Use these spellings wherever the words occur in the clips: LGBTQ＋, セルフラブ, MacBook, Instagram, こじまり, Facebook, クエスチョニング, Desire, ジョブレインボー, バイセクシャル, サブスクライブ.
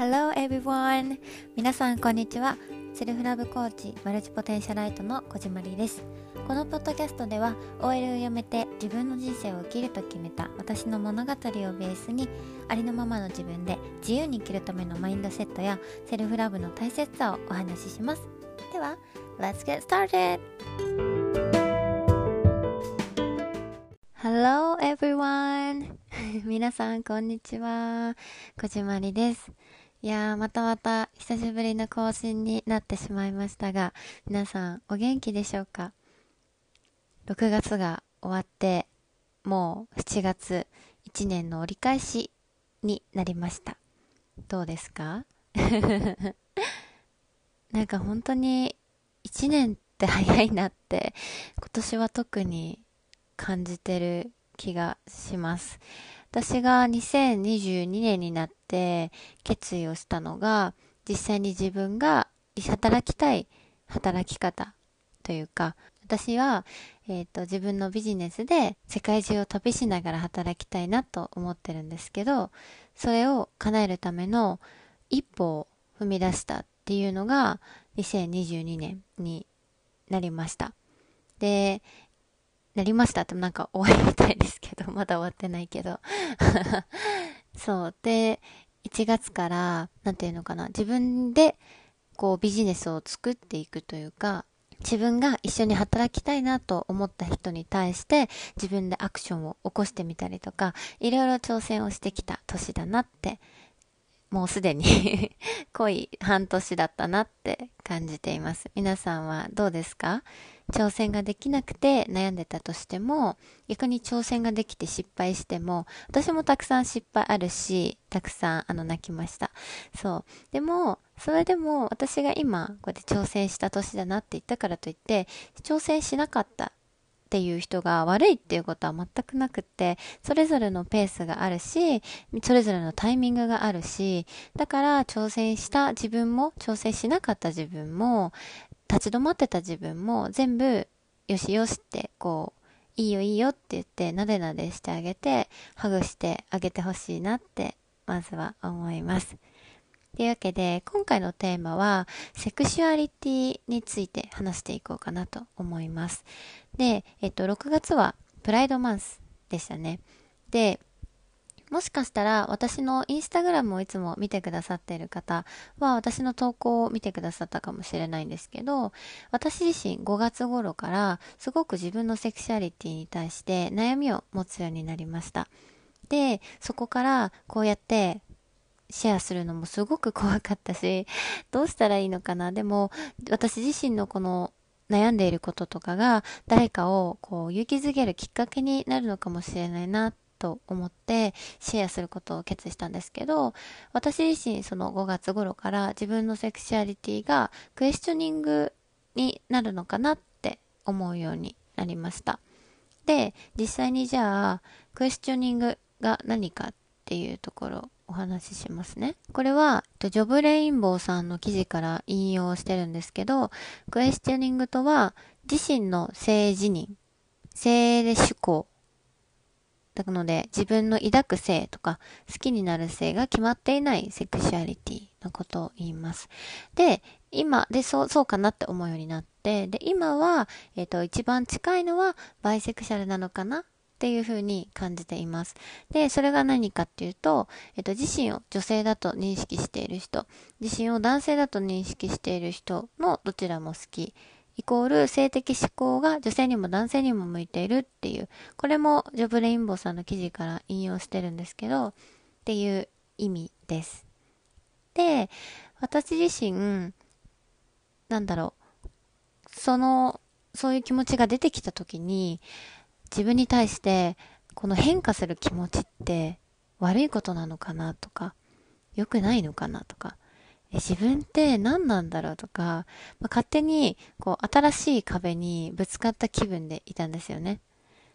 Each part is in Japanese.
Hello everyone! 皆さんこんにちは。セルフラブコーチマルチポテンシャライトのこじまりです。このポッドキャストでは OL をやめて自分の人生を生きると決めた私の物語をベースに、ありのままの自分で自由に生きるためのマインドセットやセルフラブの大切さをお話しします。では Let's get started! Hello everyone! 皆さんこんにちは、こじまりです。いやー、また久しぶりの更新になってしまいましたが、皆さんお元気でしょうか。6月が終わってもう7月、1年の折り返しになりました。どうですかなんか本当に1年って早いなって今年は特に感じてる気がします。私が2022年になって決意をしたのが、実際に自分が働きたい働き方というか、私は、自分のビジネスで世界中を旅しながら働きたいなと思ってるんですけど、それを叶えるための一歩を踏み出したっていうのが2022年になりました。で、なりましたってなんか終わりみたいですけど、まだ終わってないけどそうで、1月からなんていうのかな、自分でこうビジネスを作っていくというか、自分が一緒に働きたいなと思った人に対して自分でアクションを起こしてみたりとか、いろいろ挑戦をしてきた年だなって、もうすでに濃い半年だったなって感じています。皆さんはどうですか？挑戦ができなくて悩んでたとしても、逆に挑戦ができて失敗しても、私もたくさん失敗あるし、たくさん泣きました。そう、でもそれでも私が今こうやって挑戦した年だなって言ったからといって、挑戦しなかったっていう人が悪いっていうことは全くなくて、それぞれのペースがあるし、それぞれのタイミングがあるし、だから挑戦した自分も挑戦しなかった自分も立ち止まってた自分も、全部よしよしってこういいよいいよって言ってなでなでしてあげて、ハグしてあげてほしいなってまずは思います。というわけで、今回のテーマはセクシュアリティについて話していこうかなと思います。で、6月はプライドマンスでしたね。で、もしかしたら私のインスタグラムをいつも見てくださっている方は私の投稿を見てくださったかもしれないんですけど、私自身5月頃からすごく自分のセクシュアリティに対して悩みを持つようになりました。で、そこからこうやってシェアするのもすごく怖かったし、どうしたらいいのかな、でも私自身のこの悩んでいることとかが誰かをこう勇気づけるきっかけになるのかもしれないなと思ってシェアすることを決意したんですけど、私自身その5月頃から自分のセクシュアリティがクエスチョニングになるのかなって思うようになりました。で、実際にじゃあクエスチョニングが何かっていうところお話ししますね。これはジョブレインボーさんの記事から引用してるんですけど、クエスチョニングとは自身の性自認、性で思考なので、自分の抱く性とか好きになる性が決まっていないセクシュアリティのことを言います。で、今でそうかなって思うようになって、で今は、一番近いのはバイセクシャルなのかなっていう風に感じています。で、それが何かっていうと、自身を女性だと認識している人、自身を男性だと認識している人のどちらも好き、イコール性的指向が女性にも男性にも向いているっていう、これもジョブレインボーさんの記事から引用してるんですけど、っていう意味です。で、私自身そういう気持ちが出てきた時に、自分に対してこの変化する気持ちって悪いことなのかなとか、良くないのかなとか、自分って何なんだろうとか、勝手にこう新しい壁にぶつかった気分でいたんですよね。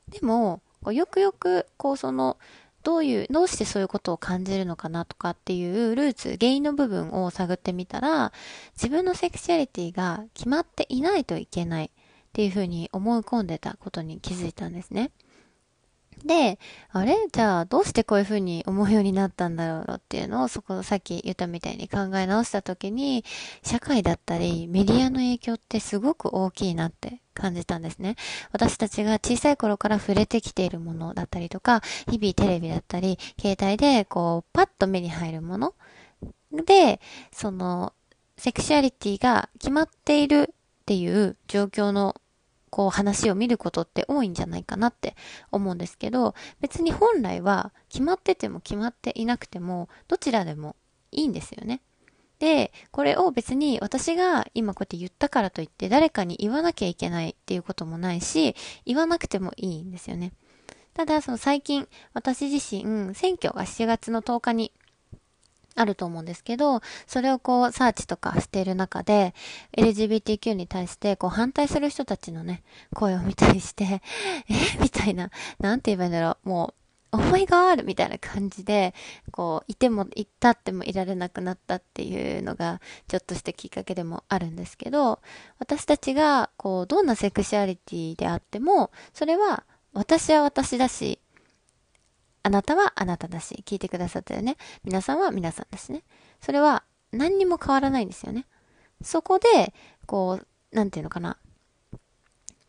でもよくよくこうどうしてそういうことを感じるのかなとかっていうルーツ、原因の部分を探ってみたら、自分のセクシュアリティが決まっていないといけないっていうふうに思い込んでたことに気づいたんですね。で、あれじゃあどうしてこういうふうに思うようになったんだろうっていうのを、そこさっき言ったみたいに考え直した時に、社会だったりメディアの影響ってすごく大きいなって感じたんですね。私たちが小さい頃から触れてきているものだったりとか、日々テレビだったり携帯でこうパッと目に入るもので、そのセクシュアリティが決まっているっていう状況のこう話を見ることって多いんじゃないかなって思うんですけど、別に本来は決まってても決まっていなくてもどちらでもいいんですよね。で、これを別に私が今こうやって言ったからといって誰かに言わなきゃいけないっていうこともないし、言わなくてもいいんですよね。ただその最近私自身、選挙が7月の10日にあると思うんですけど、それをこうサーチとかしている中で LGBTQ に対してこう反対する人たちのね声を見たりして、みたいな、なんて言えばいいんだろう、もう思いがあるみたいな感じでこういてもいたってもいられなくなったっていうのがちょっとしたきっかけでもあるんですけど、私たちがこうどんなセクシュアリティであっても、それは私は私だし、あなたはあなただし、聞いてくださったよね。皆さんは皆さんだしね。それは何にも変わらないんですよね。そこで、こう、なんていうのかな。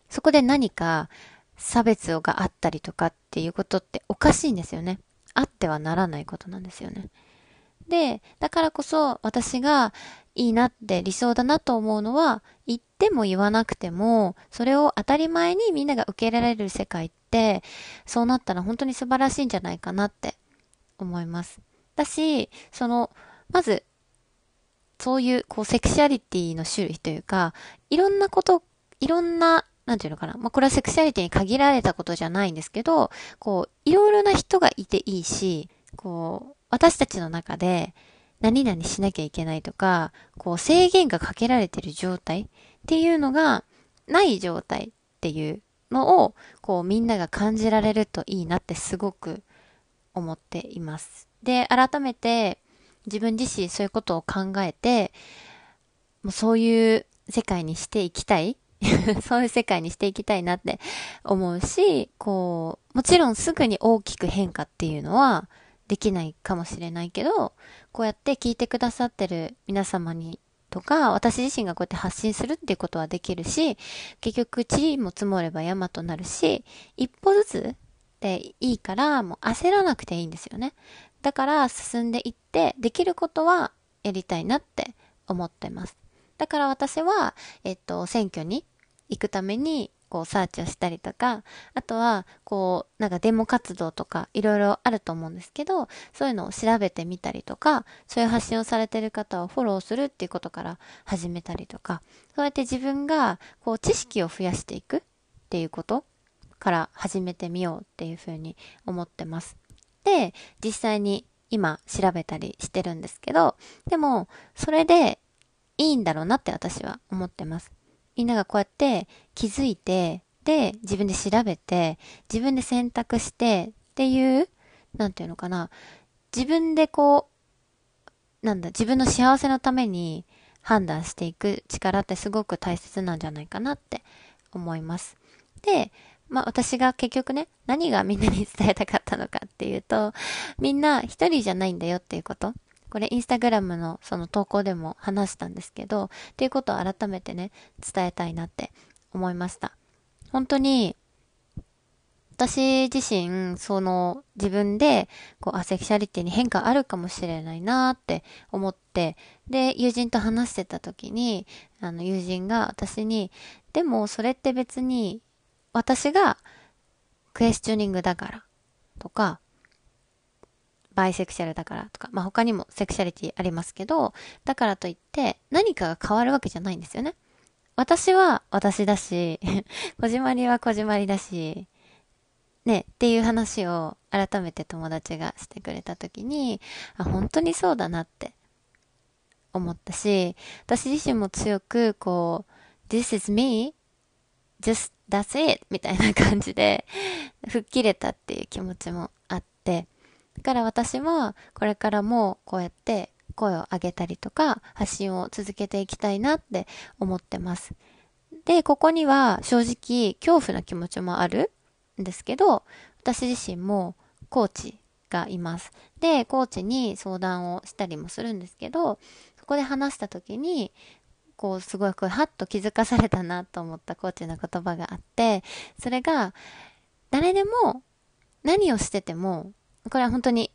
そこで何か差別があったりとかっていうことっておかしいんですよね。あってはならないことなんですよね。で、だからこそ私がいいなって理想だなと思うのは、言っても言わなくても、それを当たり前にみんなが受け入れられる世界って、でそうなったら本当に素晴らしいんじゃないかなって思います。だし、そのまずそういうこうセクシュアリティの種類というか、いろんなこと、いろんななんていうのかな、まあこれはセクシュアリティに限られたことじゃないんですけど、こういろいろな人がいていいし、こう私たちの中で何々しなきゃいけないとか、こう制限がかけられている状態っていうのがない状態っていうのをこうみんなが感じられるといいなってすごく思っています。で、改めて自分自身そういうことを考えて、もうそういう世界にしていきたいそういう世界にしていきたいなって思うし、こうもちろんすぐに大きく変化っていうのはできないかもしれないけど、こうやって聞いてくださってる皆様にとか、私自身がこうやって発信するっていうことはできるし、結局塵も積もれば山となるし、一歩ずつでいいからもう焦らなくていいんですよね。だから進んでいって、できることはやりたいなって思ってます。だから私は、選挙に行くためにこうサーチをしたりとか、あとはこうなんかデモ活動とかいろいろあると思うんですけど、そういうのを調べてみたりとか、そういう発信をされてる方をフォローするっていうことから始めたりとか、そうやって自分がこう知識を増やしていくっていうことから始めてみようっていうふうに思ってます。で、実際に今調べたりしてるんですけど、でもそれでいいんだろうなって私は思ってます。みんながこうやって気づいて、で、自分で調べて、自分で選択してっていう、なんていうのかな、自分でこう、なんだ、自分の幸せのために判断していく力ってすごく大切なんじゃないかなって思います。で、まあ私が結局ね、何がみんなに伝えたかったのかっていうと、みんな一人じゃないんだよっていうこと。これインスタグラムのその投稿でも話したんですけど、っていうことを改めてね、伝えたいなって思いました。本当に、私自身、その自分で、こう、セクシュアリティに変化あるかもしれないなって思って、で、友人と話してた時に、友人が私に、でもそれって別に、私がクエスチョニングだからとか、バイセクシャルだからとか、まあ、他にもセクシャリティありますけど、だからといって何かが変わるわけじゃないんですよね。私は私だし、こじまりはこじまりだし、ね、っていう話を改めて友達がしてくれた時に、あ、本当にそうだなって思ったし、私自身も強くこう、This is me, just that's it みたいな感じで吹っ切れたっていう気持ちもあって、だから私はこれからもこうやって声を上げたりとか発信を続けていきたいなって思ってます。で、ここには正直恐怖な気持ちもあるんですけど、私自身もコーチがいます。で、コーチに相談をしたりもするんですけど、そこで話した時にこうすごくハッと気づかされたなと思ったコーチの言葉があって、それが誰でも何をしてても、これは本当に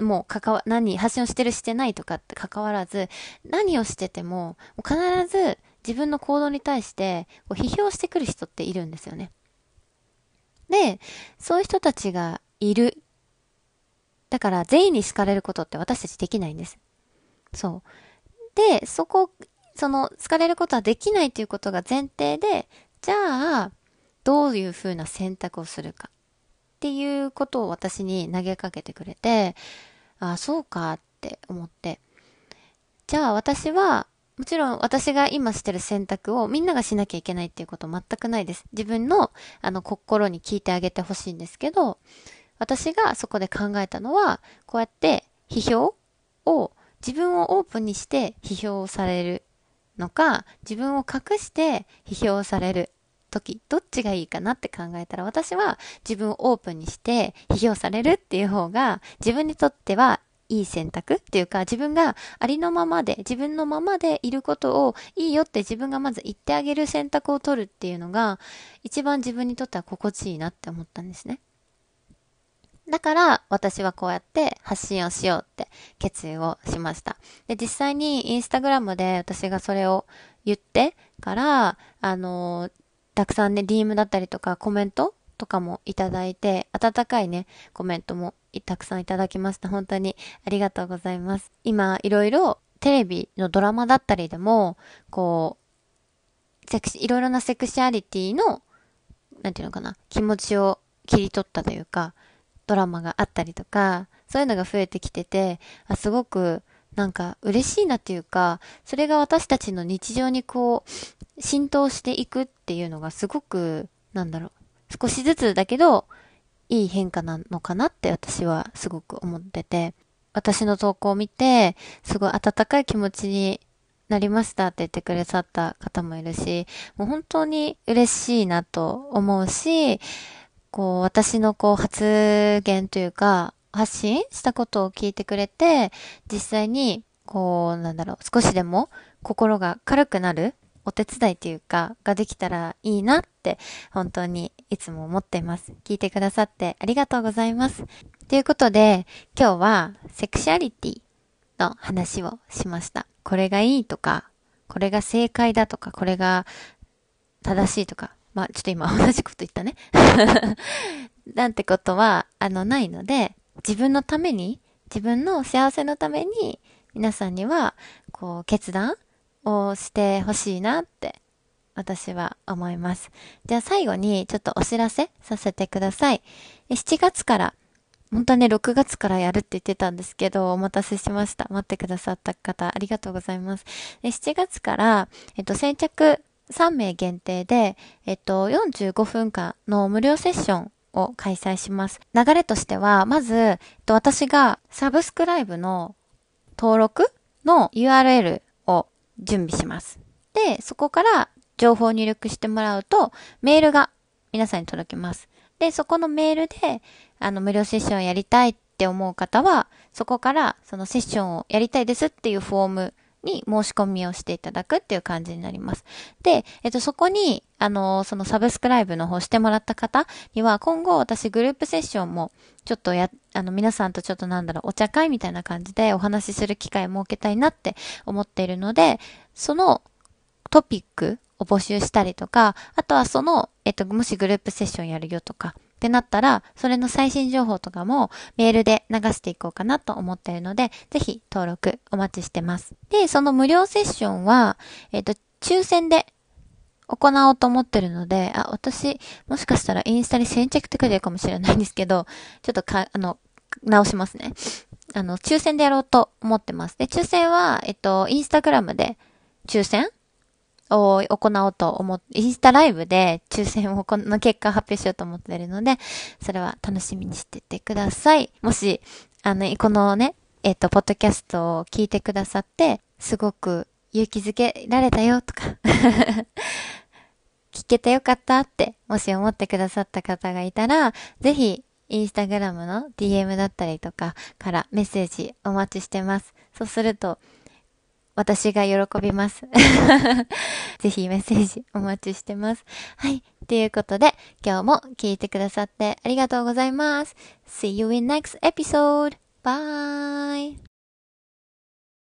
もう何発信をしてるしてないとかって関わらず、何をしてても必ず自分の行動に対して批評してくる人っているんですよね。で、そういう人たちがいる。だから全員に好かれることって私たちできないんです。そう。で、好かれることはできないということが前提で、じゃあどういうふうな選択をするかっていうことを私に投げかけてくれて、ああそうかって思って、じゃあ私はもちろん私が今してる選択をみんながしなきゃいけないっていうこと全くないです。自分の心に聞いてあげてほしいんですけど、私がそこで考えたのは、こうやって批評を自分をオープンにして批評をされるのか、自分を隠して批評をされる時、どっちがいいかなって考えたら、私は自分をオープンにして批評されるっていう方が自分にとってはいい選択っていうか、自分がありのままで、自分のままでいることをいいよって自分がまず言ってあげる選択を取るっていうのが一番自分にとっては心地いいなって思ったんですね。だから私はこうやって発信をしようって決意をしました。で、実際にインスタグラムで私がそれを言ってから、たくさんね、DM だったりとかコメントとかもいただいて、温かいね、コメントもたくさんいただきました。本当にありがとうございます。今、いろいろテレビのドラマだったりでも、いろいろなセクシュアリティの、なんていうのかな、気持ちを切り取ったというか、ドラマがあったりとか、そういうのが増えてきてて、すごくなんか嬉しいなっていうか、それが私たちの日常に浸透していくっていうのがすごく、少しずつだけどいい変化なのかなって私はすごく思ってて、私の投稿を見てすごい温かい気持ちになりましたって言ってくださった方もいるし、もう本当に嬉しいなと思うし、私の発言というか、発信したことを聞いてくれて、実際に少しでも心が軽くなるお手伝いというか、ができたらいいなって、本当にいつも思っています。聞いてくださってありがとうございます。ということで、今日はセクシュアリティの話をしました。これがいいとか、これが正解だとか、これが正しいとか、ちょっと今同じこと言ったね。なんてことは、ないので、自分のために、自分の幸せのために、皆さんには、決断をしてほしいなって、私は思います。じゃあ最後に、ちょっとお知らせさせてください。7月から、本当はね、6月からやるって言ってたんですけど、お待たせしました。待ってくださった方、ありがとうございます。7月から、先着、3名限定で、45分間の無料セッションを開催します。流れとしては、まず、私がサブスクライブの登録の URL を準備します。で、そこから情報を入力してもらうと、メールが皆さんに届きます。で、そこのメールで、無料セッションをやりたいって思う方は、そこからそのセッションをやりたいですっていうフォーム、に申し込みをしていただくっていう感じになります。で、そこに、そのサブスクライブの方してもらった方には、今後私グループセッションも、ちょっと皆さんとちょっとお茶会みたいな感じでお話しする機会を設けたいなって思っているので、そのトピックを募集したりとか、あとはその、もしグループセッションやるよとか、ってなったら、それの最新情報とかもメールで流していこうかなと思っているので、ぜひ登録お待ちしてます。で、その無料セッションは、抽選で行おうと思ってるので、私、もしかしたらインスタに先着って書いてるかもしれないんですけど、ちょっと直しますね。抽選でやろうと思ってます。で、抽選は、インスタグラムで抽選を行おうとインスタライブで抽選をの結果を発表しようと思っているので、それは楽しみにしててください。もし、このね、ポッドキャストを聞いてくださって、すごく勇気づけられたよとか聞けてよかったってもし思ってくださった方がいたら、ぜひインスタグラムの DM だったりとかからメッセージお待ちしてます。そうすると私が喜びますぜひメッセージお待ちしてます。はい、ということで今日も聞いてくださってありがとうございます。 See you in next episode. Bye.